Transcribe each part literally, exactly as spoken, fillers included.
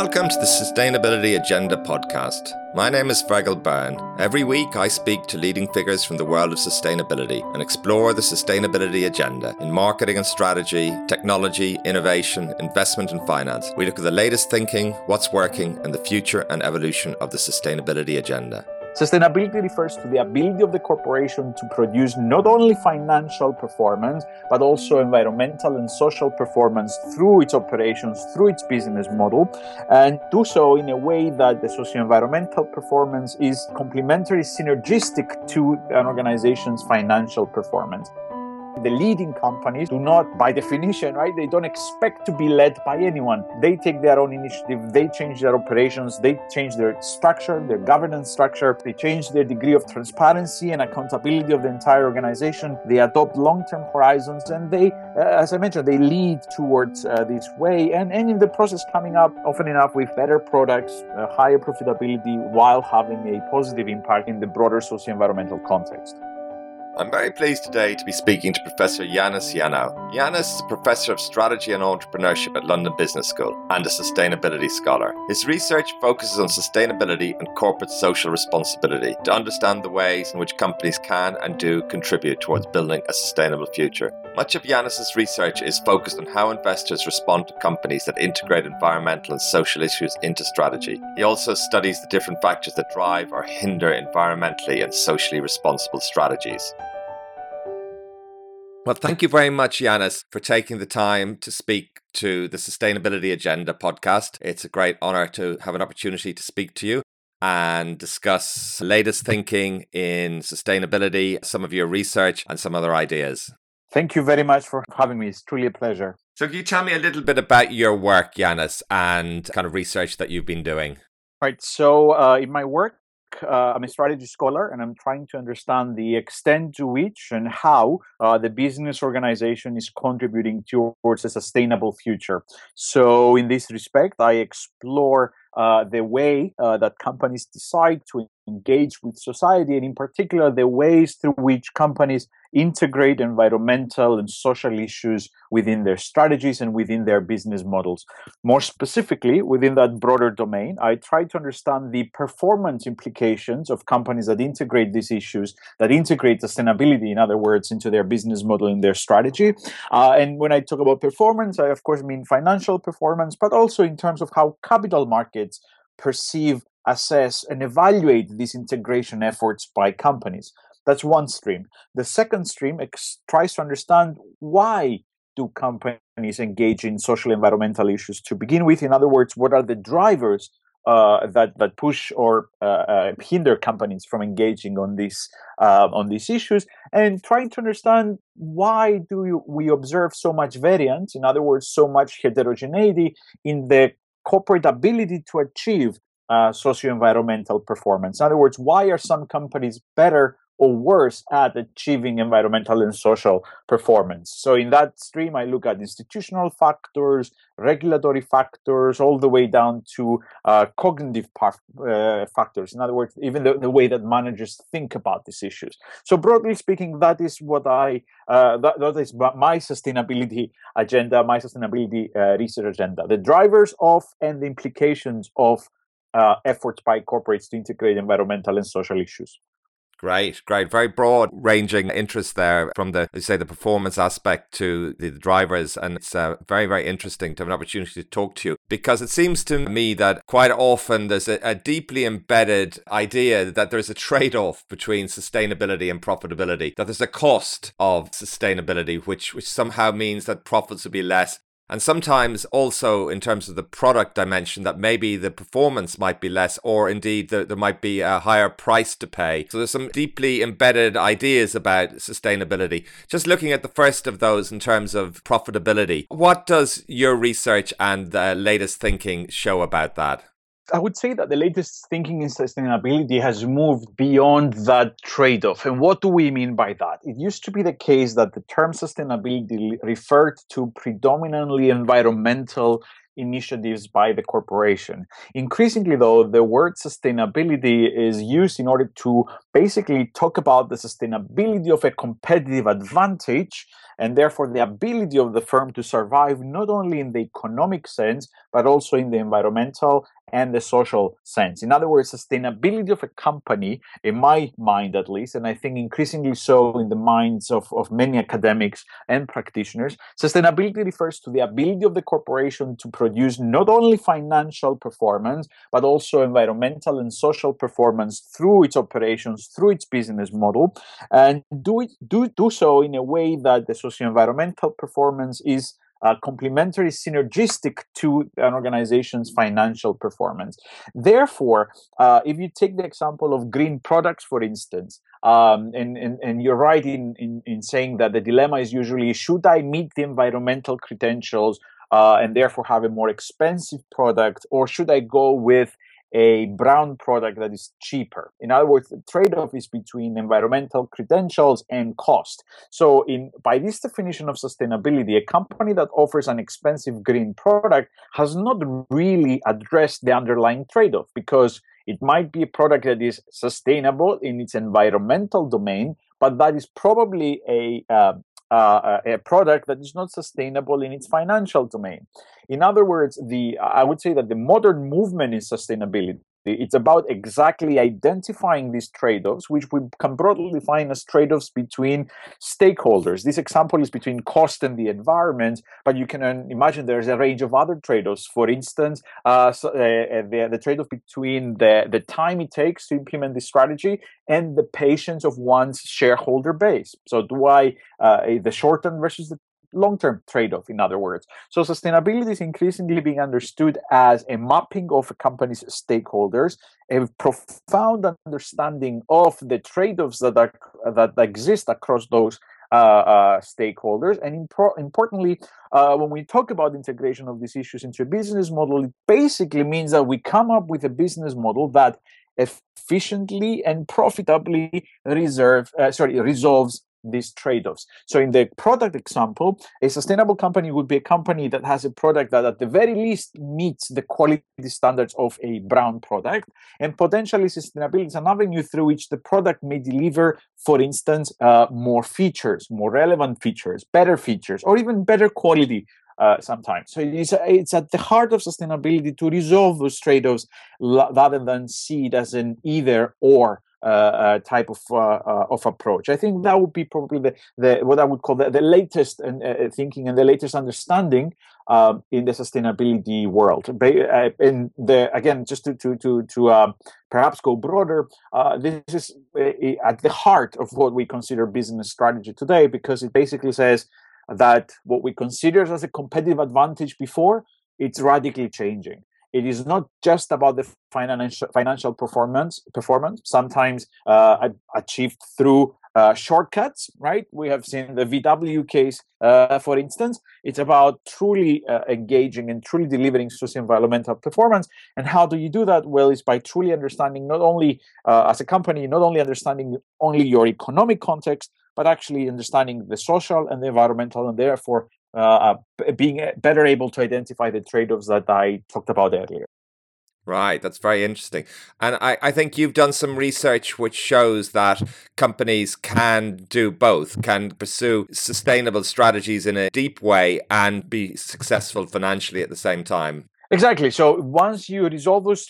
Welcome to the Sustainability Agenda podcast. My name is Fregel Byrne. Every week I speak to leading figures from the world of sustainability and explore the sustainability agenda in marketing and strategy, technology, innovation, investment and finance. We look at the latest thinking, what's working, and the future and evolution of the sustainability agenda. Sustainability refers to the ability of the corporation to produce not only financial performance, but also environmental and social performance through its operations, through its business model, and do so in a way that the socio-environmental performance is complementary, synergistic to an organization's financial performance. The leading companies do not, by definition, right? They don't expect to be led by anyone. They take their own initiative, they change their operations, they change their structure, their governance structure, they change their degree of transparency and accountability of the entire organization. They adopt long-term horizons and they, uh, as I mentioned, they lead towards uh, this way and, and in the process coming up often enough with better products, uh, higher profitability while having a positive impact in the broader socio-environmental context. I'm very pleased today to be speaking to Professor Ioannis Ioannou. Ioannis is a Professor of Strategy and Entrepreneurship at London Business School and a Sustainability Scholar. His research focuses on sustainability and corporate social responsibility to understand the ways in which companies can and do contribute towards building a sustainable future. Much of Ioannis's research is focused on how investors respond to companies that integrate environmental and social issues into strategy. He also studies the different factors that drive or hinder environmentally and socially responsible strategies. Well, thank you very much, Ioannis, for taking the time to speak to the Sustainability Agenda podcast. It's a great honor to have an opportunity to speak to you and discuss latest thinking in sustainability, some of your research and some other ideas. Thank you very much for having me. It's truly a pleasure. So can you tell me a little bit about your work, Ioannis, and kind of research that you've been doing? All right. So uh, in my work, Uh, I'm a strategy scholar and I'm trying to understand the extent to which and how uh, the business organization is contributing towards a sustainable future. So in this respect, I explore uh, the way uh, that companies decide to engage with society and in particular the ways through which companies integrate environmental and social issues within their strategies and within their business models. More specifically, within that broader domain, I try to understand the performance implications of companies that integrate these issues, that integrate sustainability, in other words, into their business model and their strategy. Uh, and when I talk about performance, I of course mean financial performance, but also in terms of how capital markets perceive, assess, and evaluate these integration efforts by companies. That's one stream. The second stream ex- tries to understand why do companies engage in social environmental issues to begin with. In other words, what are the drivers uh, that that push or uh, uh, hinder companies from engaging on these uh, on these issues, and trying to understand why do you, we observe so much variance. In other words, so much heterogeneity in the corporate ability to achieve uh, socio-environmental performance. In other words, why are some companies better or worse at achieving environmental and social performance? So in that stream, I look at institutional factors, regulatory factors, all the way down to uh, cognitive par- uh, factors. In other words, even the, the way that managers think about these issues. So broadly speaking, that is what I, uh, that, that is my sustainability agenda, my sustainability uh, research agenda, the drivers of and the implications of uh, efforts by corporates to integrate environmental and social issues. Great, great. Very broad-ranging interest there from the, you say, the performance aspect to the drivers. And it's uh, very, very interesting to have an opportunity to talk to you because it seems to me that quite often there's a, a deeply embedded idea that there's a trade-off between sustainability and profitability, that there's a cost of sustainability, which, which somehow means that profits will be less. And sometimes also in terms of the product dimension, that maybe the performance might be less, or indeed there, there might be a higher price to pay. So there's some deeply embedded ideas about sustainability. Just looking at the first of those in terms of profitability, what does your research and the latest thinking show about that? I would say that the latest thinking in sustainability has moved beyond that trade-off. And what do we mean by that? It used to be the case that the term sustainability referred to predominantly environmental initiatives by the corporation. Increasingly, though, the word sustainability is used in order to basically talk about the sustainability of a competitive advantage and therefore the ability of the firm to survive not only in the economic sense, but also in the environmental and the social sense. In other words, sustainability of a company, in my mind at least, and I think increasingly so in the minds of, of many academics and practitioners, sustainability refers to the ability of the corporation to produce not only financial performance, but also environmental and social performance through its operations, through its business model, and do, it, do, do so in a way that the socio-environmental performance is Uh, complementary, synergistic to an organization's financial performance. Therefore, uh, if you take the example of green products, for instance, um, and, and, and you're right in, in, in saying that the dilemma is usually, should I meet the environmental credentials uh, and therefore have a more expensive product, or should I go with a brown product that is cheaper? In other words, the trade-off is between environmental credentials and cost. So in by this definition of sustainability, a company that offers an expensive green product has not really addressed the underlying trade-off, because it might be a product that is sustainable in its environmental domain, but that is probably a uh, Uh, a product that is not sustainable in its financial domain. In other words, the I would say that the modern movement in sustainability, it's about exactly identifying these trade-offs, which we can broadly define as trade-offs between stakeholders. This example is between cost and the environment, but you can imagine there's a range of other trade-offs. For instance, uh, so, uh, the, the trade-off between the, the time it takes to implement the strategy and the patience of one's shareholder base. So do I, uh, the short-term versus the long-term trade-off, in other words. So sustainability is increasingly being understood as a mapping of a company's stakeholders, a profound understanding of the trade-offs that are, that exist across those uh, uh, stakeholders, and impor importantly, uh, when we talk about integration of these issues into a business model, it basically means that we come up with a business model that efficiently and profitably reserve, uh, sorry, resolves these trade-offs. So in the product example, a sustainable company would be a company that has a product that at the very least meets the quality standards of a brown product, and potentially sustainability is an avenue through which the product may deliver, for instance, uh, more features, more relevant features, better features, or even better quality uh, sometimes. So it's, it's at the heart of sustainability to resolve those trade-offs rather than see it as an either-or Uh, uh, type of uh, uh, of approach. I think that would be probably the, the what I would call the, the latest and, uh, thinking and the latest understanding uh, in the sustainability world. And the, again, just to to to, to um, perhaps go broader, uh, this is at the heart of what we consider business strategy today, because it basically says that what we considered as a competitive advantage before, it's radically changing. It is not just about the financial financial performance, performance sometimes uh, achieved through uh, shortcuts, right? We have seen the V W case, uh, for instance. It's about truly uh, engaging and truly delivering socio-environmental performance. And how do you do that? Well, it's by truly understanding not only uh, as a company, not only understanding only your economic context, but actually understanding the social and the environmental, and therefore Uh, being better able to identify the trade-offs that I talked about earlier. Right, that's very interesting. And I, I think you've done some research which shows that companies can do both, can pursue sustainable strategies in a deep way and be successful financially at the same time. Exactly. So once you resolve those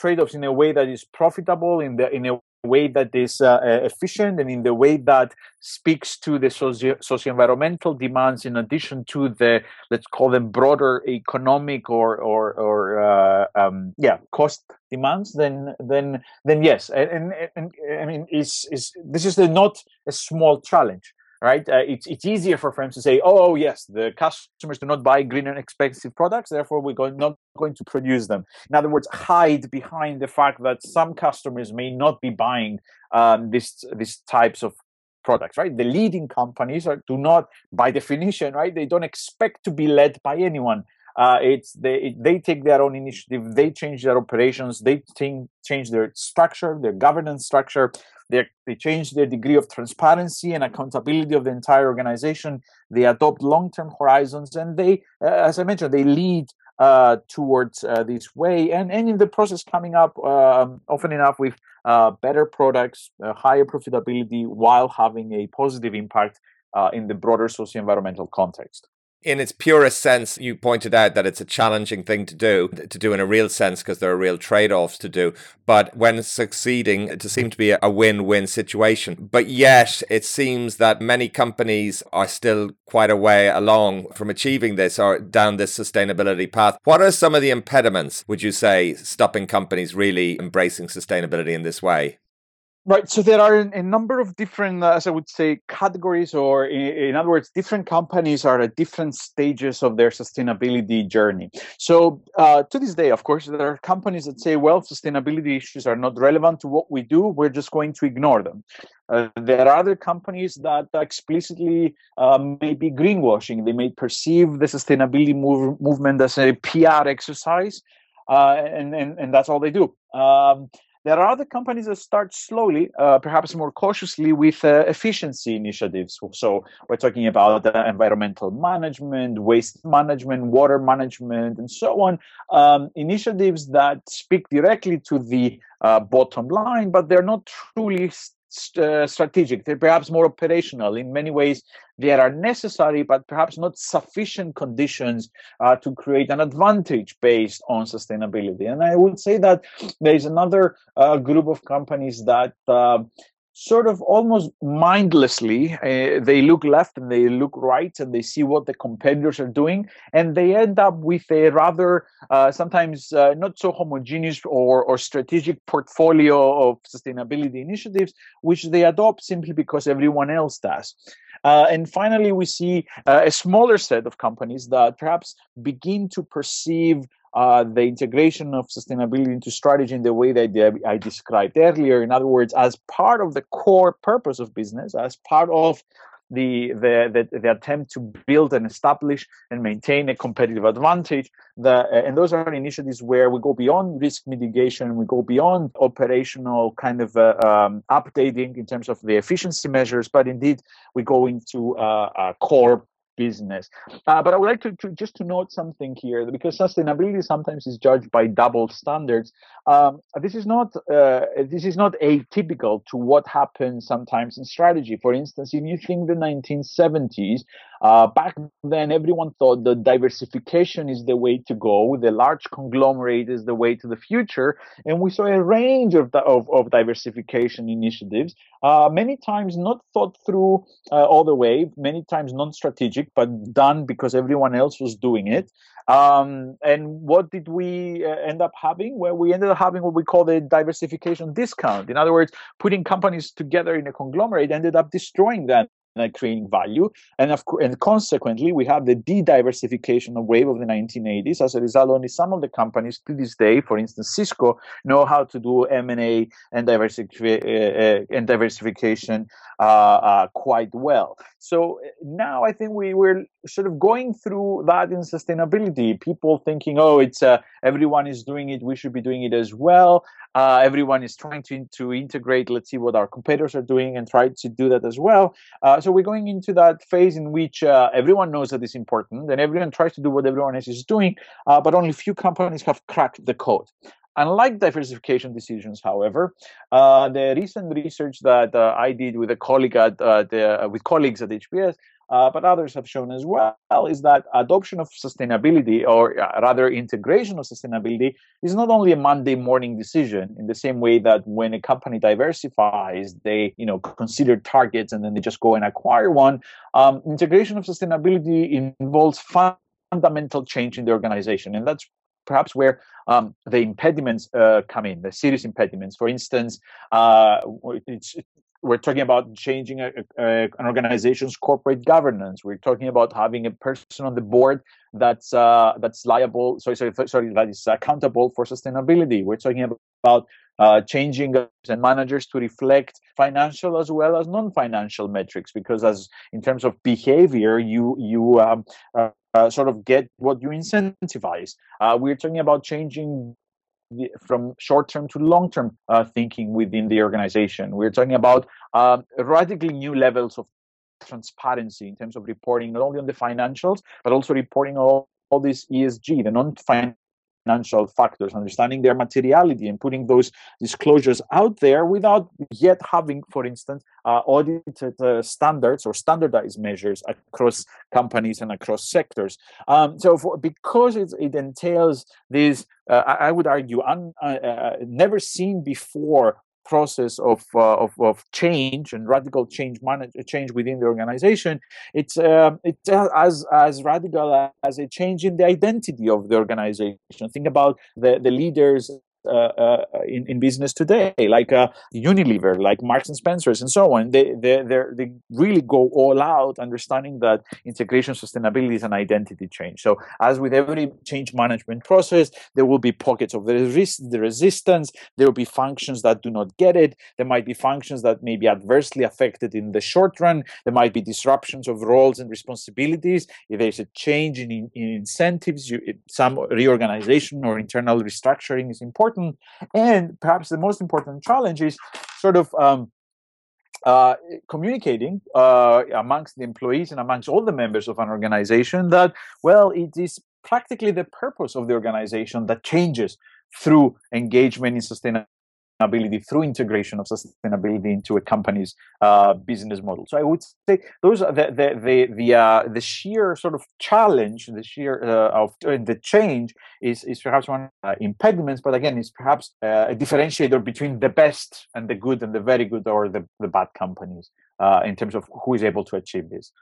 trade-offs in a way that is profitable, in the in a way that is uh, efficient, and in the way that speaks to the socio socio-environmental demands, in addition to the, let's call them, broader economic or or, or uh, um, yeah cost demands, then then then yes, and and, and I mean, is is this is the, not a small challenge. Right, uh, it's it's easier for firms to say, oh yes, the customers do not buy green and expensive products, therefore we're going, not going to produce them. In other words, hide behind the fact that some customers may not be buying um, these these types of products. Right, the leading companies are, do not, by definition, right, they don't expect to be led by anyone. Uh, it's they they take their own initiative, they change their operations, they think, change their structure, their governance structure. They, they change their degree of transparency and accountability of the entire organization. They adopt long-term horizons, and they, uh, as I mentioned, they lead uh, towards uh, this way. And, and in the process coming up uh, often enough with uh, better products, uh, higher profitability, while having a positive impact uh, in the broader socio-environmental context. In its purest sense, you pointed out that it's a challenging thing to do, to do in a real sense, because there are real trade-offs to do. But when succeeding, it seems to be a win-win situation. But yet, it seems that many companies are still quite a way along from achieving this or down this sustainability path. What are some of the impediments, would you say, stopping companies really embracing sustainability in this way? Right. So there are a number of different, as I would say, categories, or in, in other words, different companies are at different stages of their sustainability journey. So uh, to this day, of course, there are companies that say, well, sustainability issues are not relevant to what we do. We're just going to ignore them. Uh, there are other companies that explicitly um, may be greenwashing. They may perceive the sustainability move- movement as a P R exercise, uh, and, and, and that's all they do. Um, There are other companies that start slowly, uh, perhaps more cautiously, with uh, efficiency initiatives. So we're talking about uh, environmental management, waste management, water management, and so on. Um, initiatives that speak directly to the uh, bottom line, but they're not truly st- uh, strategic. They're perhaps more operational. In many ways, they are necessary, but perhaps not sufficient conditions uh, to create an advantage based on sustainability. And I would say that there is another uh, group of companies that uh, sort of almost mindlessly, uh, they look left and they look right and they see what the competitors are doing, and they end up with a rather uh, sometimes uh, not so homogeneous or, or strategic portfolio of sustainability initiatives, which they adopt simply because everyone else does. Uh, and finally, we see uh, a smaller set of companies that perhaps begin to perceive uh, the integration of sustainability into strategy in the way that I, I described earlier. In other words, as part of the core purpose of business, as part of the the the, the attempt to build and establish and maintain a competitive advantage. The, and those are initiatives where we go beyond risk mitigation, we go beyond operational kind of uh, um, updating in terms of the efficiency measures, but indeed we go into uh, uh, core business. Uh, but I would like to, to just to note something here, because sustainability sometimes is judged by double standards. Um, this is not uh, this is not atypical to what happens sometimes in strategy. For instance, if you think the nineteen seventies, uh, back then everyone thought that diversification is the way to go. The large conglomerate is the way to the future, and we saw a range of of, of diversification initiatives. Uh, many times not thought through uh, all the way. Many times non-strategic. But done because everyone else was doing it. Um, and what did we uh, end up having? Well, we ended up having what we call the diversification discount. In other words, putting companies together in a conglomerate ended up destroying them and creating value. And of co- and consequently, we have the de-diversification wave of the nineteen eighties. As a result, only some of the companies to this day, for instance, Cisco, know how to do M and A and, diversifi- uh, uh, and diversification uh, uh, quite well. So now I think we were sort of going through that in sustainability. People thinking, oh, it's uh, everyone is doing it, we should be doing it as well. Uh, everyone is trying to, to integrate, let's see what our competitors are doing and try to do that as well. Uh, so we're going into that phase in which uh, everyone knows that it's important and everyone tries to do what everyone else is doing, uh, but only few companies have cracked the code. Unlike diversification decisions, however, uh, the recent research that uh, I did with a colleague at uh, the, uh, with colleagues at H B S, uh, but others have shown as well, is that adoption of sustainability, or uh, rather integration of sustainability, is not only a Monday morning decision. In the same way that when a company diversifies, they you know consider targets and then they just go and acquire one. Um, integration of sustainability involves fundamental change in the organization, and that's perhaps where um, the impediments uh, come in, the serious impediments. For instance, uh, it's, we're talking about changing a, a, an organization's corporate governance. We're talking about having a person on the board that's uh, that's liable, sorry, sorry, sorry, that is accountable for sustainability. We're talking about Uh, changing and managers to reflect financial as well as non-financial metrics, because as in terms of behavior, you you um, uh, uh, sort of get what you incentivize. Uh, we're talking about changing the, from short-term to long-term uh, thinking within the organization. We're talking about um, radically new levels of transparency in terms of reporting, not only on the financials, but also reporting on all these E S G, the non-financial factors, understanding their materiality and putting those disclosures out there without yet having, for instance, uh, audited uh, standards or standardized measures across companies and across sectors. Um, so for, because it, it entails these, uh, I, I would argue, un, uh, uh, never seen before process of, uh, of of change and radical change manage, change within the organization, it's uh, it's as as radical as a change in the identity of the organization. Think about the the leaders uh, uh, in in business today, like uh, Unilever, like Marks and Spencer's, and so on. They they they really go all out, understanding that integration, sustainability is an identity change. So, as with every change management process, there will be pockets of the risk, the resistance. There will be functions that do not get it. There might be functions that may be adversely affected in the short run. There might be disruptions of roles and responsibilities. If there's a change in in incentives, you, some reorganization or internal restructuring is important. And perhaps the most important challenge is sort of um, uh, communicating uh, amongst the employees and amongst all the members of an organization that, well, it is practically the purpose of the organization that changes through engagement in sustainability. Sustainability through integration of sustainability into a company's uh, business model. So I would say those are the the the the, uh, the sheer sort of challenge, the sheer uh, of uh, the change is is perhaps one uh, impediments, but again, it's perhaps uh, a differentiator between the best and the good and the very good or the the bad companies uh, in terms of who is able to achieve this.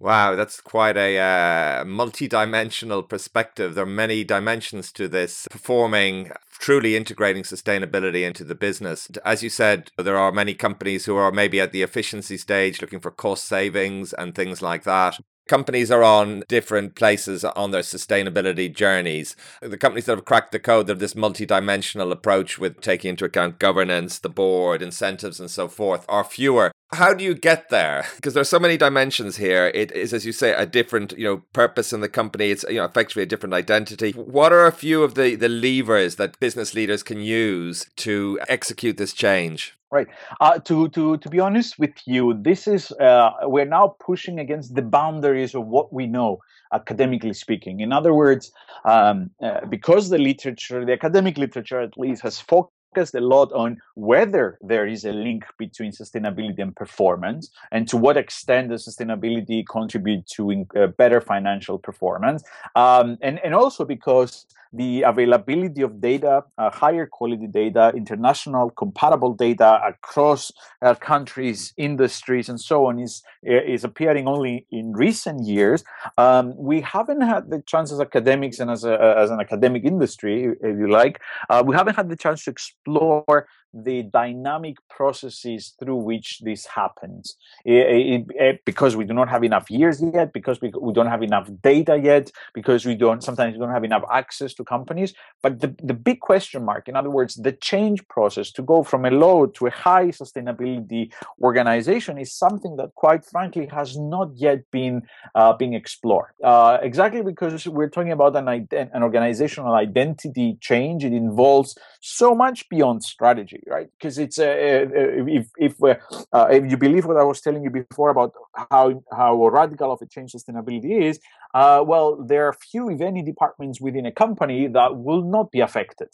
Wow, that's quite a uh, multi-dimensional perspective. There are many dimensions to this, performing, truly integrating sustainability into the business. As you said, there are many companies who are maybe at the efficiency stage looking for cost savings and things like that. Companies are on different places on their sustainability journeys. The companies that have cracked the code of this multidimensional approach with taking into account governance, the board, incentives, and so forth are fewer. How do you get there? Because there's so many dimensions here. It is, as you say, a different, you know, purpose in the company. It's, you know, effectively a different identity. What are a few of the, the levers that business leaders can use to execute this change? Right. Uh, to to to be honest with you, this is uh, we're now pushing against the boundaries of what we know, academically speaking. In other words, um, uh, because the literature, the academic literature at least, has focused a lot on whether there is a link between sustainability and performance, and to what extent does sustainability contribute to in, uh, better financial performance, um, and and also because the availability of data, uh, higher quality data, international comparable data across uh, countries, industries, and so on is is appearing only in recent years. Um, we haven't had the chance as academics and as, a, as an academic industry, if you like, uh, we haven't had the chance to explore the dynamic processes through which this happens, it, it, it, because we do not have enough years yet, because we, we don't have enough data yet, because we don't sometimes we don't have enough access to companies. But the, the big question mark, in other words, the change process to go from a low to a high sustainability organization is something that, quite frankly, has not yet been uh, being explored. Uh, exactly because we're talking about an, an organizational identity change. It involves so much beyond strategy. Right, because it's uh, if if, uh, uh, if you believe what I was telling you before about how how radical of a change sustainability is, uh, well, there are few, if any, departments within a company that will not be affected,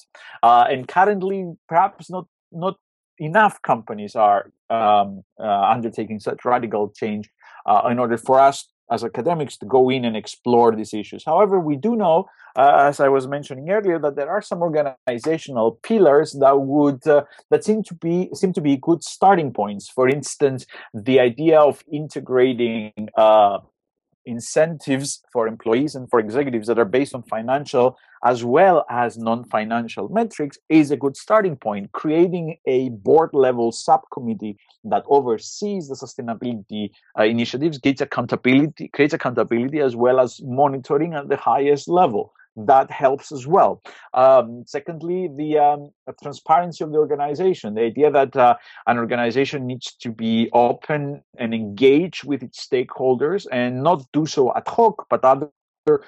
uh, and currently, perhaps not not enough companies are um, uh, undertaking such radical change uh, in order for us as academics to go in and explore these issues. However, we do know, uh, as I was mentioning earlier, that there are some organizational pillars that would uh, that seem to be seem to be good starting points. For instance, the idea of integrating uh, incentives for employees and for executives that are based on financial as well as non-financial metrics is a good starting point. Creating a board-level subcommittee that oversees the sustainability uh, initiatives gets accountability, creates accountability as well as monitoring at the highest level. That helps as well. Um, secondly, the um, transparency of the organization, the idea that uh, an organization needs to be open and engage with its stakeholders and not do so ad hoc, but other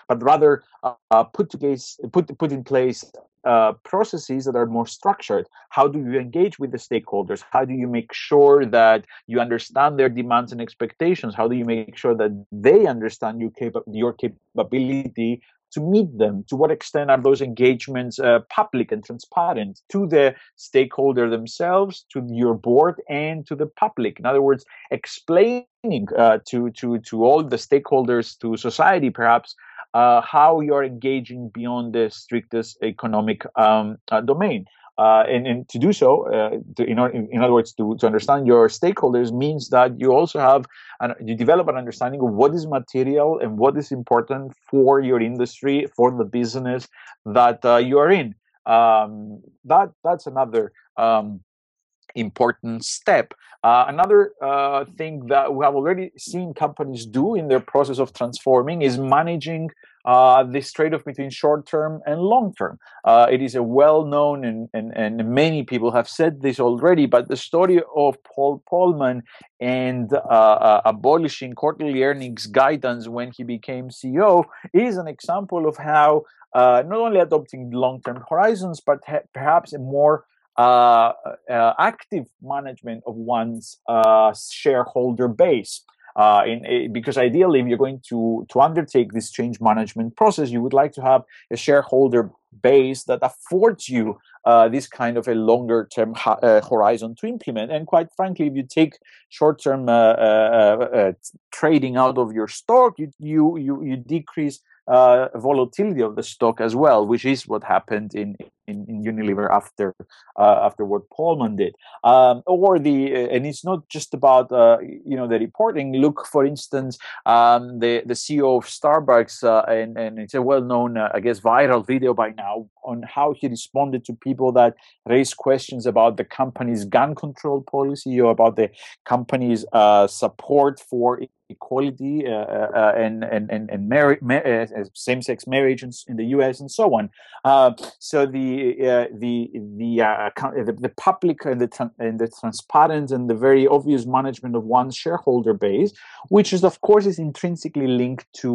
but rather uh, put, to case, put, put in place uh, processes that are more structured. How do you engage with the stakeholders? How do you make sure that you understand their demands and expectations? How do you make sure that they understand your, cap- your capability to meet them? To what extent are those engagements uh, public and transparent to the stakeholder themselves, to your board, and to the public? In other words, explaining uh, to, to, to all the stakeholders, to society perhaps, uh, how you're engaging beyond the strictest economic um, uh, domain. Uh, and, and to do so, uh, to, in, order, in other words, to, to understand your stakeholders means that you also have, an, you develop an understanding of what is material and what is important for your industry, for the business that uh, you are in. Um, that that's another um, important step. Uh, another uh, thing that we have already seen companies do in their process of transforming is managing Uh, this trade-off between short-term and long-term. Uh, it is a well-known, and, and, and many people have said this already, but the story of Paul Polman and uh, uh, abolishing quarterly earnings guidance when he became C E O is an example of how uh, not only adopting long-term horizons, but perhaps a more uh, uh, active management of one's uh, shareholder base. Uh, in a, because ideally, if you're going to, to undertake this change management process, you would like to have a shareholder base that affords you uh, this kind of a longer-term uh, horizon to implement. And quite frankly, if you take short-term uh, uh, uh, trading out of your stock, you you you, you decrease uh, volatility of the stock as well, which is what happened in in, in Unilever after uh, after what Polman did. Um, or the and it's not just about uh, you know the reporting. Look, for instance, um, the the C E O of Starbucks, uh, and and it's a well-known, uh, I guess, viral video by now on how he responded to people that raised questions about the company's gun control policy or about the company's uh, support for equality uh, uh, and and and, and mar- mar- uh, same-sex marriage in the U S and so on. Uh, so the uh, the the, uh, the the public and the tra- and the transparent and the very obvious management of one's shareholder base, which is of course is intrinsically linked to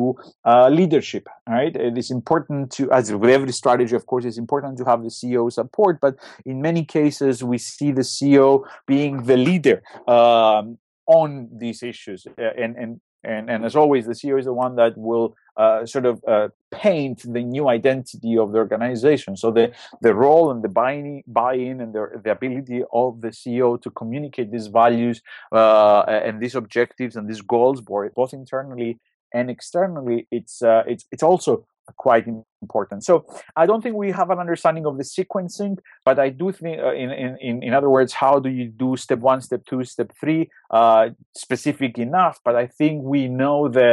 uh, leadership. Right, it is important to, as with every strategy, of course, it's important to have the C E O support. But in many cases, we see the C E O being the leader Um, on these issues, and and and and as always, the C E O is the one that will uh, sort of uh, paint the new identity of the organization. So the the role and the buy-in, buy-in and the the ability of the C E O to communicate these values uh, and these objectives and these goals, both internally and externally, it's uh, it's it's also quite important. So I don't think we have an understanding of the sequencing, but I do think, uh, in, in in other words, how do you do step one, step two, step three, uh, specific enough, but I think we know the,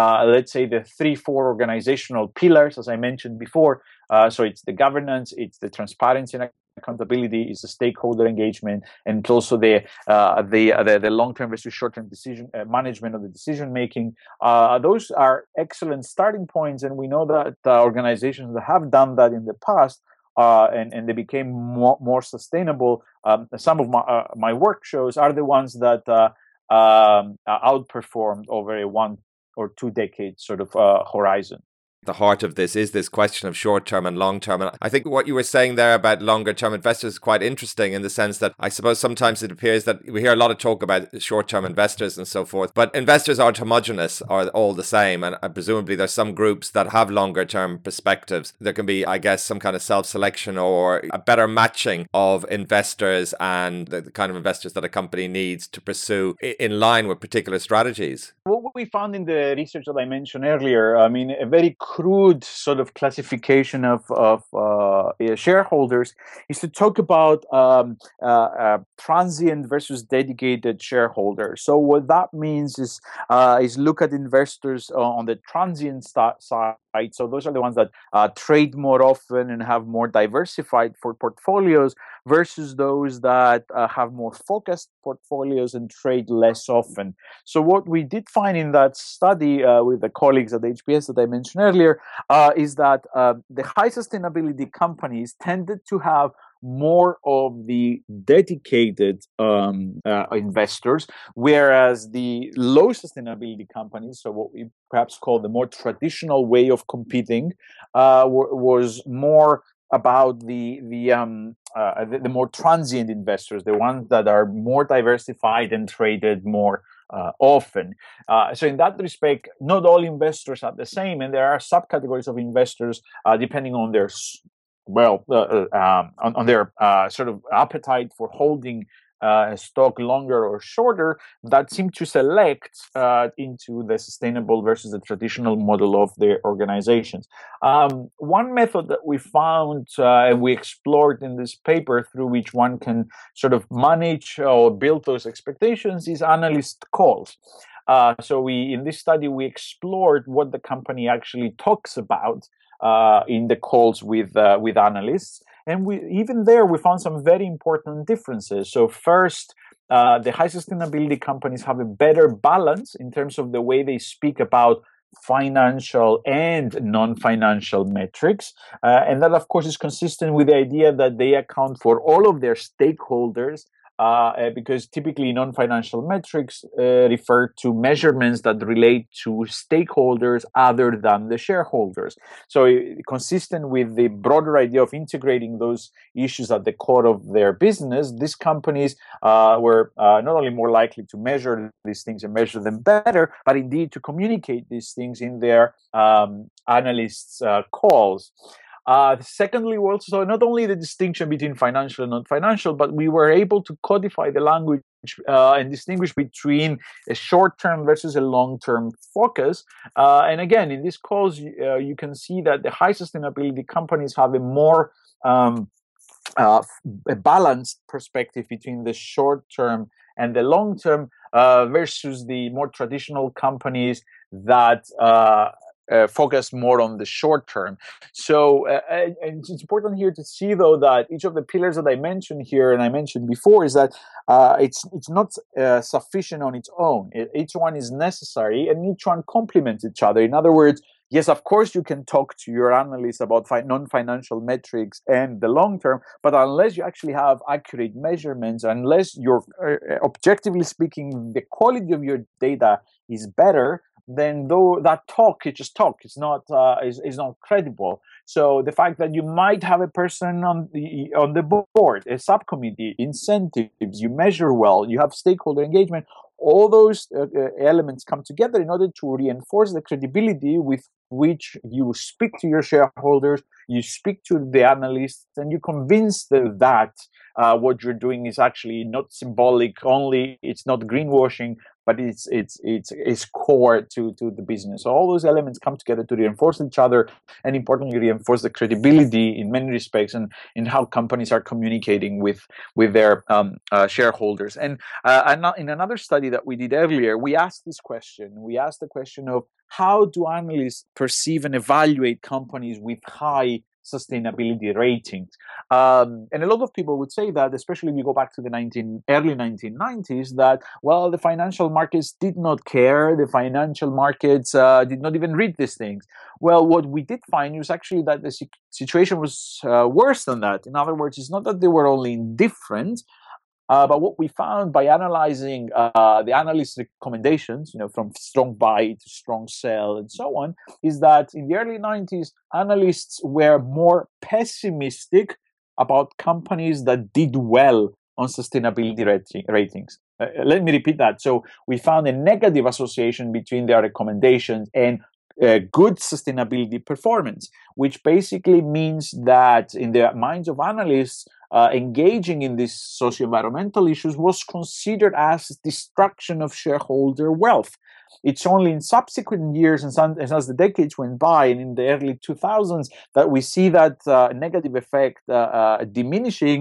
uh, let's say, the three, four organizational pillars, as I mentioned before. Uh, so it's the governance, it's the transparency and accountability, is the stakeholder engagement, and also the uh, the, the the long-term versus short-term decision uh, management of the decision-making. Uh, those are excellent starting points, and we know that uh, organizations that have done that in the past uh, and and they became more, more sustainable. Um, some of my uh, my work shows are the ones that uh, um, outperformed over a one or two decade sort of uh, horizon. The heart of this is this question of short-term and long-term. And I think what you were saying there about longer-term investors is quite interesting, in the sense that I suppose sometimes it appears that we hear a lot of talk about short-term investors and so forth, but investors aren't homogenous, are all the same. And presumably there's some groups that have longer-term perspectives. There can be, I guess, some kind of self-selection or a better matching of investors and the kind of investors that a company needs to pursue in line with particular strategies. What we found in the research that I mentioned earlier, I mean, a very crude sort of classification of, of uh, shareholders is to talk about um, uh, uh, transient versus dedicated shareholders. So what that means is uh, is look at investors on the transient st- side. So those are the ones that uh, trade more often and have more diversified for portfolios, versus those that uh, have more focused portfolios and trade less often. So what we did find in that study uh, with the colleagues at the H B S that I mentioned earlier uh, is that uh, the high sustainability companies tended to have more of the dedicated um, uh, investors, whereas the low sustainability companies, so what we perhaps call the more traditional way of competing, uh, w- was more about the the, um, uh, the the more transient investors, the ones that are more diversified and traded more uh, often. Uh, so in that respect, not all investors are the same, and there are subcategories of investors uh, depending on their well, uh, um, on, on their uh, sort of appetite for holding Uh, stock longer or shorter, that seem to select uh, into the sustainable versus the traditional model of their organizations. Um, one method that we found uh, and we explored in this paper, through which one can sort of manage or build those expectations, is analyst calls. Uh, so we, in this study, we explored what the company actually talks about uh, in the calls with uh, with analysts. And we, even there, we found some very important differences. So first, uh, the high sustainability companies have a better balance in terms of the way they speak about financial and non-financial metrics. Uh, and that, of course, is consistent with the idea that they account for all of their stakeholders, Uh, because typically non-financial metrics uh, refer to measurements that relate to stakeholders other than the shareholders. So uh, consistent with the broader idea of integrating those issues at the core of their business, these companies uh, were uh, not only more likely to measure these things and measure them better, but indeed to communicate these things in their um, analysts' uh, calls. Uh, secondly, we also saw not only the distinction between financial and non-financial, but we were able to codify the language uh, and distinguish between a short-term versus a long-term focus. Uh, and again, in these calls, uh, you can see that the high sustainability companies have a more um, uh, a balanced perspective between the short-term and the long-term uh, versus the more traditional companies that uh, Uh, focus more on the short term. So uh, and, and it's important here to see, though, that each of the pillars that I mentioned here and I mentioned before is that uh, it's it's not uh, sufficient on its own. It, each one is necessary, and each one complements each other. In other words, yes, of course, you can talk to your analysts about fi- non-financial metrics and the long term, but unless you actually have accurate measurements, unless you're uh, objectively speaking, the quality of your data is better, then though that talk, it's just talk. It's not uh, is is not credible. So the fact that you might have a person on the on the board, a subcommittee, incentives, you measure well, you have stakeholder engagement, all those uh, elements come together in order to reinforce the credibility with which you speak to your shareholders, you speak to the analysts, and you convince them that uh, what you're doing is actually not symbolic only, it's not greenwashing, but it's it's it's, it's core to, to the business. So all those elements come together to reinforce each other, and importantly, reinforce the credibility in many respects and in how companies are communicating with, with their um, uh, shareholders. And uh, in another study that we did earlier, we asked this question. We asked the question of, how do analysts perceive and evaluate companies with high sustainability ratings? Um, and a lot of people would say that, especially if you go back to the nineteen, early nineteen nineties, that, well, the financial markets did not care. The financial markets uh, did not even read these things. Well, what we did find was actually that the situation was uh, worse than that. In other words, it's not that they were only indifferent, Uh, but what we found by analyzing uh, the analyst recommendations, you know, from strong buy to strong sell and so on, is that in the early nineties, analysts were more pessimistic about companies that did well on sustainability rating, ratings. Uh, let me repeat that. So we found a negative association between their recommendations and Uh, good sustainability performance, which basically means that in the minds of analysts, uh, engaging in these socio-environmental issues was considered as destruction of shareholder wealth. It's only in subsequent years, and some, as the decades went by, and in the early two thousands, that we see that uh, negative effect uh, uh, diminishing,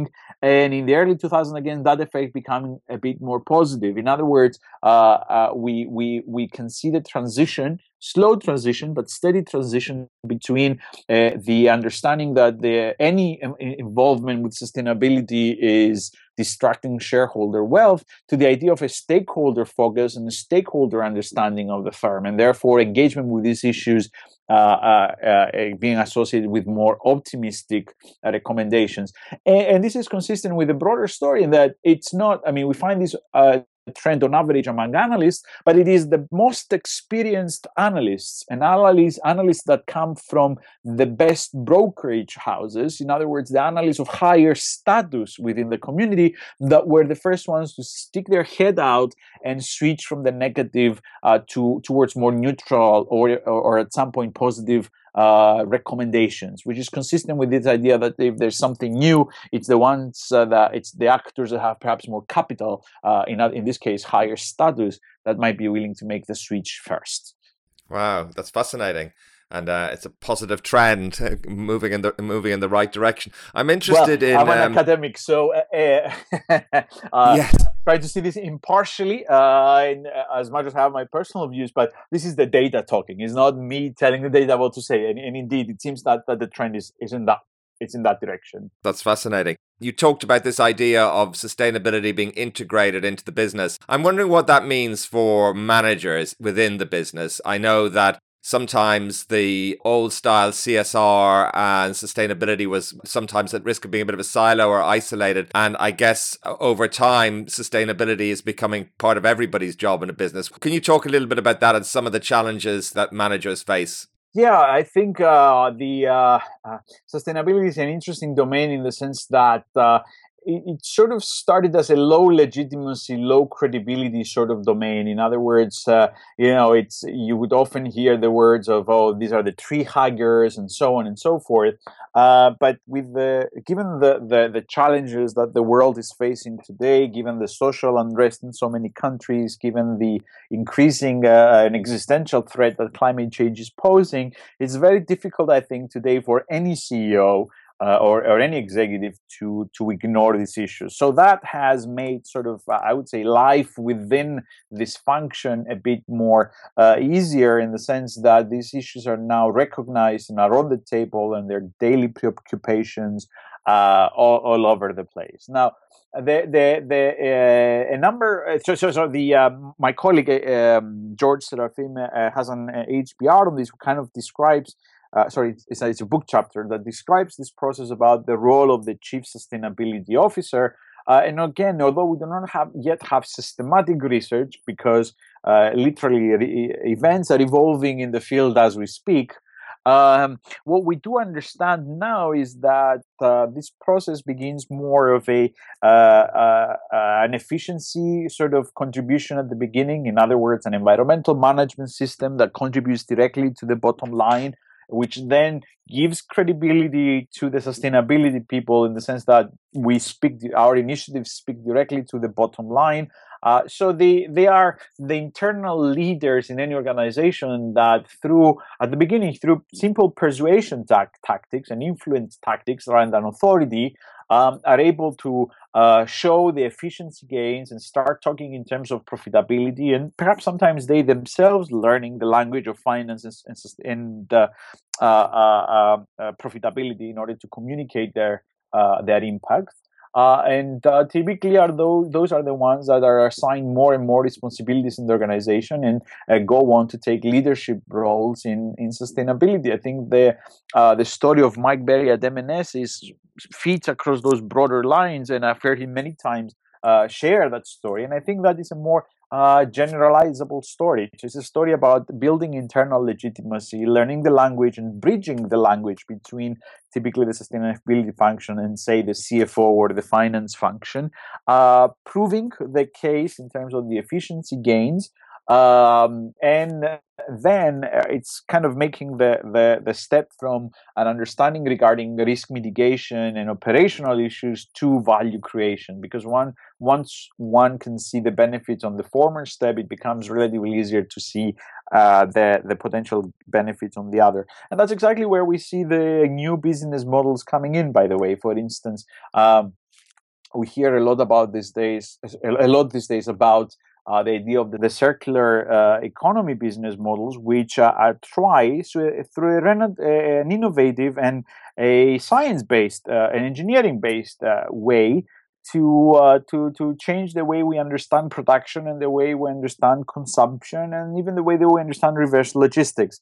and in the early two thousands again, that effect becoming a bit more positive. In other words, uh, uh, we we we can see the transition, slow transition, but steady transition between uh, the understanding that the, any involvement with sustainability is distracting shareholder wealth, to the idea of a stakeholder focus and a stakeholder understanding of the firm, and therefore engagement with these issues uh, uh, uh, being associated with more optimistic uh, recommendations. And, and this is consistent with the broader story in that it's not, I mean, we find this uh, trend on average among analysts, but it is the most experienced analysts and analysts, analysts that come from the best brokerage houses, in other words, the analysts of higher status within the community, that were the first ones to stick their head out and switch from the negative uh, to towards more neutral or, or, or at some point positive Uh, recommendations, which is consistent with this idea that if there's something new, it's the ones uh, that it's the actors that have perhaps more capital, uh, in in this case, higher status, that might be willing to make the switch first. Wow, that's fascinating, and uh, it's a positive trend moving in the moving in the right direction. I'm interested well, in. I'm an um... academic, so uh, uh, yes. Try to see this impartially, uh, in, uh, as much as I have my personal views, but this is the data talking. It's not me telling the data what to say. And, and indeed, it seems that, that the trend is, is in that it's in that direction. That's fascinating. You talked about this idea of sustainability being integrated into the business. I'm wondering what that means for managers within the business. I know that sometimes the old-style C S R and sustainability was sometimes at risk of being a bit of a silo or isolated. And I guess over time, sustainability is becoming part of everybody's job in a business. Can you talk a little bit about that and some of the challenges that managers face? Yeah, I think uh, the uh, uh, sustainability is an interesting domain in the sense that uh, it, it sort of started as a low legitimacy, low credibility sort of domain. In other words, uh, you know, it's you would often hear the words of, oh, these are the tree huggers and so on and so forth. Uh, but with the given the, the, the challenges that the world is facing today, given the social unrest in so many countries, given the increasing uh, an existential threat that climate change is posing, it's very difficult, I think, today for any C E O uh, or, or any executive to to ignore this issue. So that has made sort of, uh, I would say, life within this function a bit more uh, easier, in the sense that these issues are now recognized and are on the table, and their daily preoccupations uh, all, all over the place. Now, the the the uh, a number. So so, so the uh, my colleague uh, um, George Serafim uh, has an uh, H B R on this, who kind of describes. Uh, sorry, it's, it's, a, it's a book chapter that describes this process about the role of the chief sustainability officer. Uh, and again, although we do not have yet have systematic research, because uh, literally re- events are evolving in the field as we speak, um, what we do understand now is that uh, this process begins more of a uh, uh, uh, an efficiency sort of contribution at the beginning. In other words, an environmental management system that contributes directly to the bottom line, which then gives credibility to the sustainability people, in the sense that we speak, our initiatives speak directly to the bottom line. Uh, so they, they are the internal leaders in any organization that through, at the beginning, through simple persuasion t- tactics and influence tactics rather than authority, um, are able to uh, show the efficiency gains and start talking in terms of profitability. And perhaps sometimes they themselves learning the language of finance and, and, and uh, uh, uh, uh, profitability in order to communicate their uh, their impact. Uh, and uh, typically, are those those are the ones that are assigned more and more responsibilities in the organization and uh, go on to take leadership roles in, in sustainability. I think the uh, the story of Mike Berry at M and S is fits across those broader lines, and I've heard him many times uh, share that story. And I think that is a more uh, generalizable story. It's a story about building internal legitimacy, learning the language, and bridging the language between typically the sustainability function and, say, the C F O or the finance function, uh, proving the case in terms of the efficiency gains. Um, and then it's kind of making the, the, the step from an understanding regarding risk mitigation and operational issues to value creation. Because one once one can see the benefits on the former step, it becomes relatively easier to see uh, the, the potential benefits on the other. And that's exactly where we see the new business models coming in, by the way. For instance, um, we hear a lot about these days, a lot these days about Uh, the idea of the, the circular uh, economy business models, which uh, are tried through, through a reno- uh, an innovative and a science-based, uh, an engineering-based uh, way to uh, to to change the way we understand production and the way we understand consumption and even the way that we understand reverse logistics.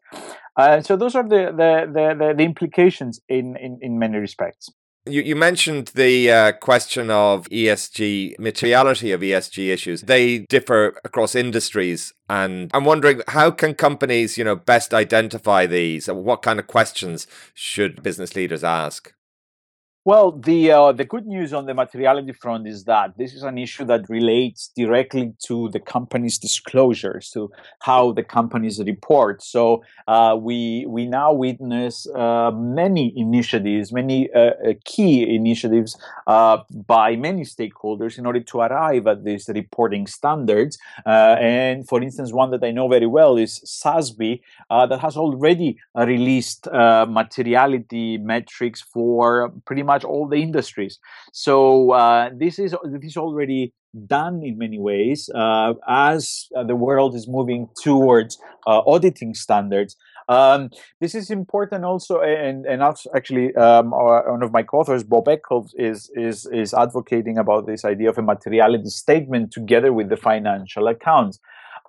Uh, so those are the the, the, the, the implications in, in, in many respects. You, you mentioned the uh, question of E S G, materiality of E S G issues. They differ across industries. And I'm wondering, how can companies, you know, best identify these? And what kind of questions should business leaders ask? Well, the uh, the good news on the materiality front is that this is an issue that relates directly to the company's disclosures, to how the companies report. So uh, we we now witness uh, many initiatives, many uh, key initiatives uh, by many stakeholders in order to arrive at these reporting standards. Uh, and for instance, one that I know very well is S A S B, uh, that has already released uh, materiality metrics for pretty much much all the industries. So uh, this is this is already done in many ways uh, as uh, the world is moving towards uh, auditing standards. Um, this is important also, and and also actually um, our, one of my co-authors, Bob Eccles, is is is advocating about this idea of a materiality statement together with the financial accounts.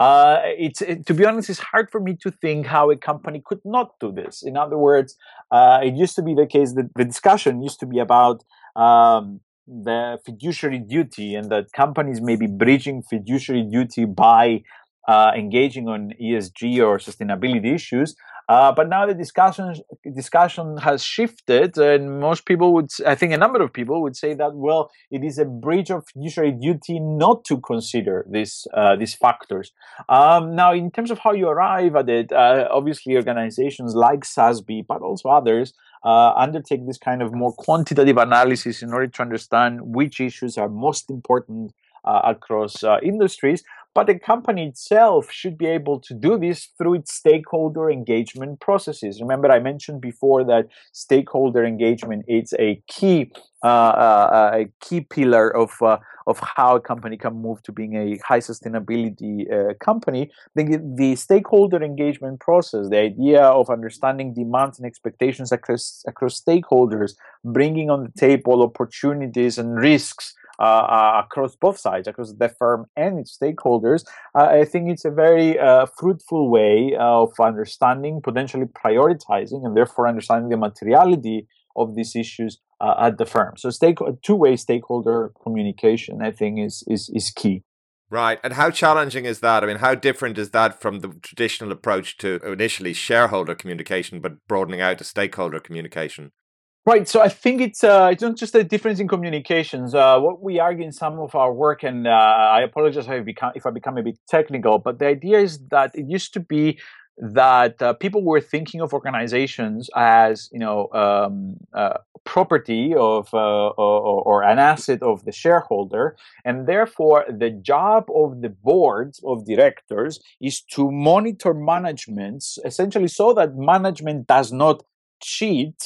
Uh, it's it, to be honest, it's hard for me to think how a company could not do this. In other words, uh, it used to be the case that the discussion used to be about um, the fiduciary duty, and that companies may be breaching fiduciary duty by uh, engaging on E S G or sustainability issues. Uh, but now the discussion discussion has shifted, and most people would, I think, a number of people would say that, well, it is a breach of fiduciary duty not to consider these uh, these factors. Um, now, in terms of how you arrive at it, uh, obviously organizations like S A S B, but also others, uh, undertake this kind of more quantitative analysis in order to understand which issues are most important uh, across uh, industries. But the company itself should be able to do this through its stakeholder engagement processes. Remember, I mentioned before that stakeholder engagement is a key uh, uh, a key pillar of uh, of how a company can move to being a high sustainability uh, company. The, the stakeholder engagement process, the idea of understanding demands and expectations across across stakeholders, bringing on the table opportunities and risks Uh, uh, across both sides, across the firm and its stakeholders, uh, I think it's a very uh, fruitful way of understanding, potentially prioritizing, and therefore understanding the materiality of these issues uh, at the firm. So stake- two-way stakeholder communication, I think, is, is is key. Right. And how challenging is that? I mean, how different is that from the traditional approach to initially shareholder communication, but broadening out to stakeholder communication? Right, so I think it's uh, it's not just a difference in communications. Uh, what we argue in some of our work, and uh, I apologize if I, become, if I become a bit technical, but the idea is that it used to be that uh, people were thinking of organizations as, you know, um, uh, property of uh, or, or an asset of the shareholder, and therefore the job of the board of directors is to monitor management, essentially, so that management does not cheat.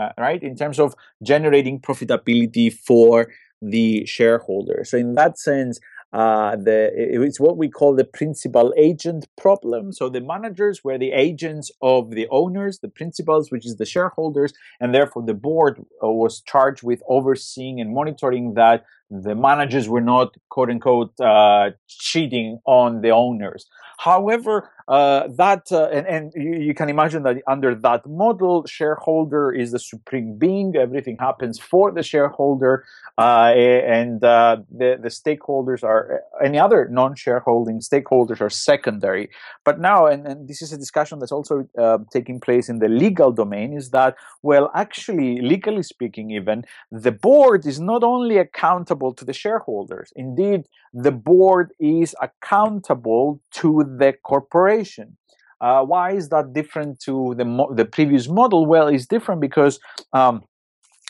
Uh, right, in terms of generating profitability for the shareholder. So in that sense, uh, the it's what we call the principal agent problem. So the managers were the agents of the owners, the principals, which is the shareholders, and therefore the board uh, was charged with overseeing and monitoring that the managers were not, quote unquote, uh, cheating on the owners. However, uh, that uh, and, and you, you can imagine that under that model, shareholder is the supreme being. Everything happens for the shareholder, uh, and uh, the, the stakeholders are any other non-shareholding stakeholders are secondary. But now, and, and this is a discussion that's also uh, taking place in the legal domain, is that, well, actually, legally speaking, even the board is not only accountable to the shareholders. Indeed, the board is accountable to the corporation. Uh, why is that different to the mo- the previous model? Well, it's different because um,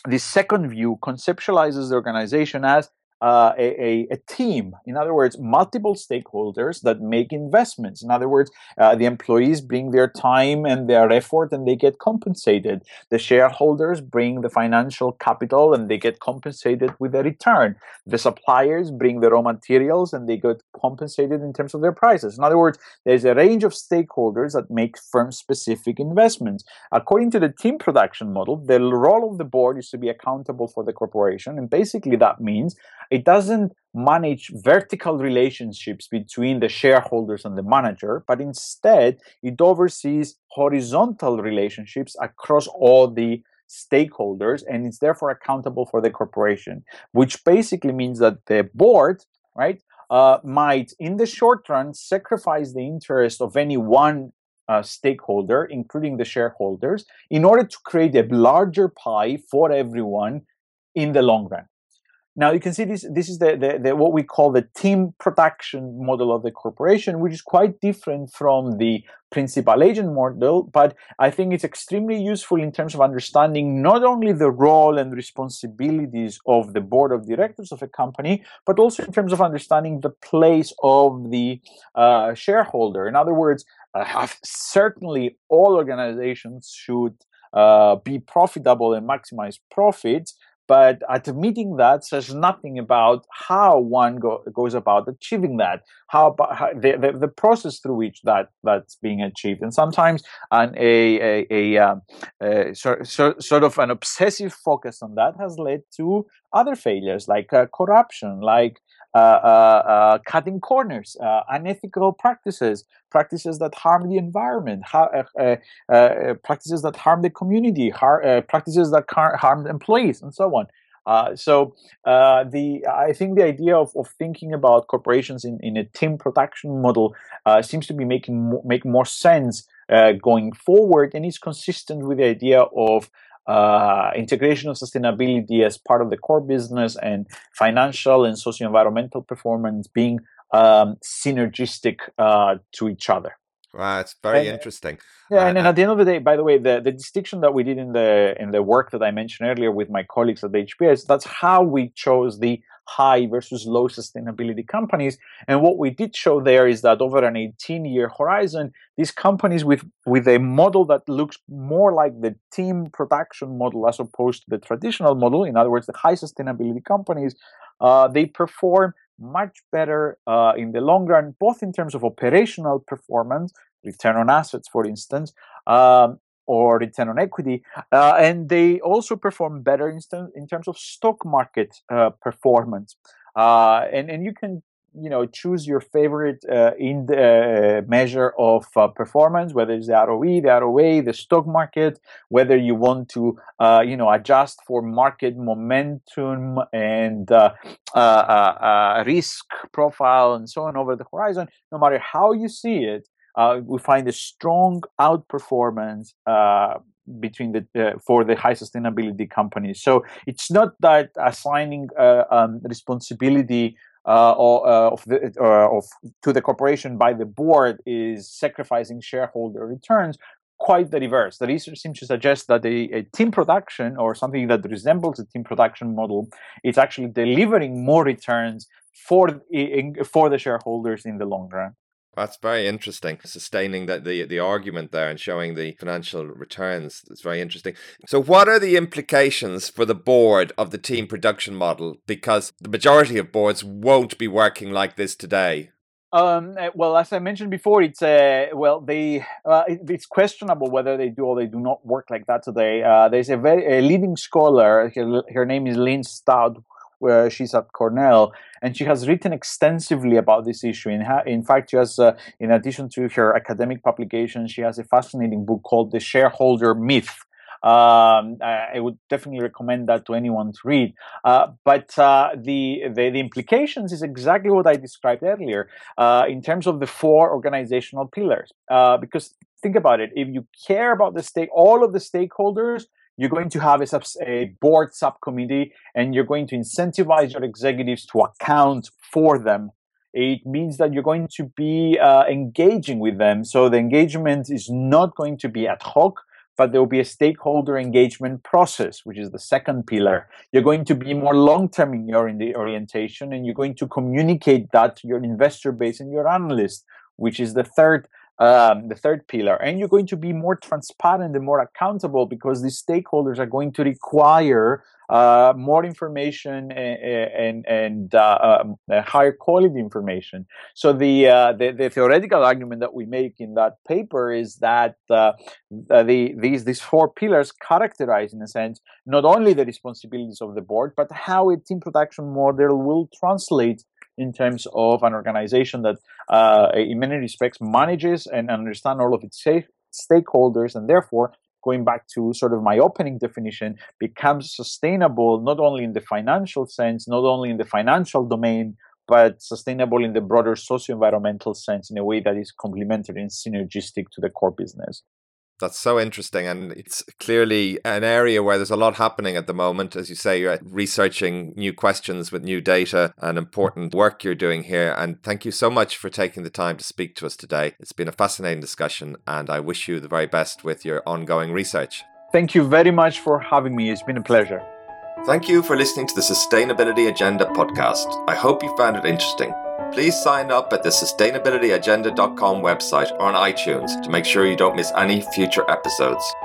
the second view conceptualizes the organization as Uh, a, a, a team. In other words, multiple stakeholders that make investments. In other words, uh, the employees bring their time and their effort and they get compensated. The shareholders bring the financial capital and they get compensated with a return. The suppliers bring the raw materials and they get compensated in terms of their prices. In other words, there's a range of stakeholders that make firm-specific investments. According to the team production model, the role of the board is to be accountable for the corporation, and basically that means it doesn't manage vertical relationships between the shareholders and the manager, but instead it oversees horizontal relationships across all the stakeholders, and it's therefore accountable for the corporation, which basically means that the board, right, uh, might in the short run sacrifice the interest of any one uh, stakeholder, including the shareholders, in order to create a larger pie for everyone in the long run. Now you can see this. This is the, the, the what we call the team production model of the corporation, which is quite different from the principal agent model. But I think it's extremely useful in terms of understanding not only the role and responsibilities of the board of directors of a company, but also in terms of understanding the place of the uh, shareholder. In other words, uh, certainly all organizations should uh, be profitable and maximize profits. But admitting that says nothing about how one go, goes about achieving that, how, how the, the, the process through which that that's being achieved. And sometimes an, a, a, a, um, a sort, sort, sort of an obsessive focus on that has led to other failures, like uh, corruption, like uh, uh, uh, cutting corners, uh, unethical practices, practices that harm the environment, ha uh, uh, uh, practices that harm the community, har uh, practices that harm employees, and so on. Uh, so uh, the I think the idea of, of thinking about corporations in, in a team production model uh, seems to be making make more sense uh, going forward, and is consistent with the idea of Uh, integration of sustainability as part of the core business and financial and socio-environmental performance being um, synergistic uh, to each other. Wow, it's very and, interesting. Yeah, uh, and then at the end of the day, by the way, the, the distinction that we did in the in the work that I mentioned earlier with my colleagues at the H B S, that's how we chose the high versus low sustainability companies. And what we did show there is that over an eighteen-year horizon, these companies with, with a model that looks more like the team production model as opposed to the traditional model, in other words, the high sustainability companies, uh, they perform much better uh, in the long run, both in terms of operational performance, return on assets, for instance, um, or return on equity, uh, and they also perform better in, in terms of stock market uh, performance. Uh, and, and you can you know, choose your favorite uh, in the measure of uh, performance, whether it's the R O E, the R O A, the stock market, whether you want to, uh, you know, adjust for market momentum and uh, uh, uh, uh, risk profile and so on over the horizon. No matter how you see it, uh, we find a strong outperformance uh, between the uh, for the high sustainability companies. So it's not that assigning uh, um, responsibility Uh, or, uh, of the, uh, of, to the corporation by the board is sacrificing shareholder returns. Quite the reverse. The research seems to suggest that a, a team production or something that resembles a team production model is actually delivering more returns for in, for the shareholders in the long run. That's very interesting, sustaining that the, the argument there and showing the financial returns. It's very interesting. So what are the implications for the board of the team production model? Because the majority of boards won't be working like this today. Um, well, as I mentioned before, it's uh, well, they uh, it, it's questionable whether they do or they do not work like that today. Uh, there's a, very, a leading scholar, her, her name is Lynn Stout, where she's at Cornell, and she has written extensively about this issue. In, ha in fact, she has, uh, in addition to her academic publications, she has a fascinating book called The Shareholder Myth. Um, I would definitely recommend that to anyone to read. Uh, but uh, the, the the implications is exactly what I described earlier uh, in terms of the four organizational pillars. Uh, because think about it, if you care about the stake, all of the stakeholders, you're going to have a, sub a board subcommittee, and you're going to incentivize your executives to account for them. It means that you're going to be uh, engaging with them. So the engagement is not going to be ad hoc, but there will be a stakeholder engagement process, which is the second pillar. You're going to be more long-term in your in the orientation, and you're going to communicate that to your investor base and your analyst, which is the third Um, the third pillar. And you're going to be more transparent and more accountable, because these stakeholders are going to require uh, more information and, and, and uh, um, higher quality information. So the, uh, the the theoretical argument that we make in that paper is that uh, the these these four pillars characterize, in a sense, not only the responsibilities of the board, but how a team production model will translate in terms of an organization that, uh, in many respects, manages and understands all of its stakeholders, and therefore going back to sort of my opening definition, becomes sustainable not only in the financial sense, not only in the financial domain, but sustainable in the broader socio-environmental sense in a way that is complementary and synergistic to the core business. That's so interesting. And it's clearly an area where there's a lot happening at the moment. As you say, you're researching new questions with new data and important work you're doing here. And thank you so much for taking the time to speak to us today. It's been a fascinating discussion, and I wish you the very best with your ongoing research. Thank you very much for having me. It's been a pleasure. Thank you for listening to the Sustainability Agenda podcast. I hope you found it interesting. Please sign up at the sustainability agenda dot com website or on iTunes to make sure you don't miss any future episodes.